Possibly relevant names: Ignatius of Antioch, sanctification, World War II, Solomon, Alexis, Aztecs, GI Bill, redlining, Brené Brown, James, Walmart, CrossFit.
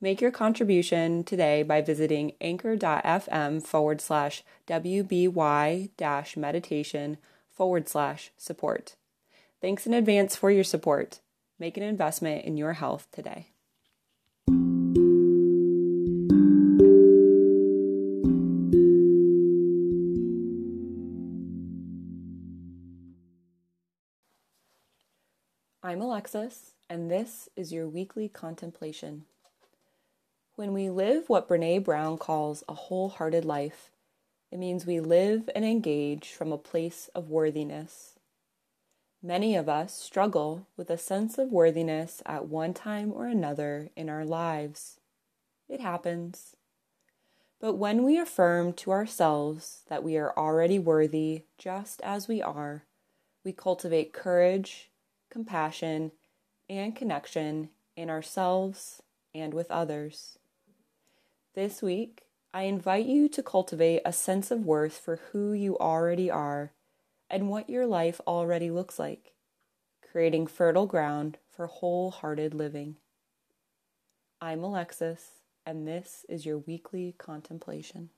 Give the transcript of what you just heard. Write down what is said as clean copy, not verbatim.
Make your contribution today by visiting anchor.fm/WBY-meditation/support. Thanks in advance for your support. Make an investment in your health today. I'm Alexis, and this is your weekly contemplation. When we live what Brené Brown calls a wholehearted life, it means we live and engage from a place of worthiness. Many of us struggle with a sense of worthiness at one time or another in our lives. It happens. But when we affirm to ourselves that we are already worthy just as we are, we cultivate courage, compassion, and connection in ourselves and with others. This week, I invite you to cultivate a sense of worth for who you already are and what your life already looks like, creating fertile ground for wholehearted living. I'm Alexis, and this is your weekly contemplation.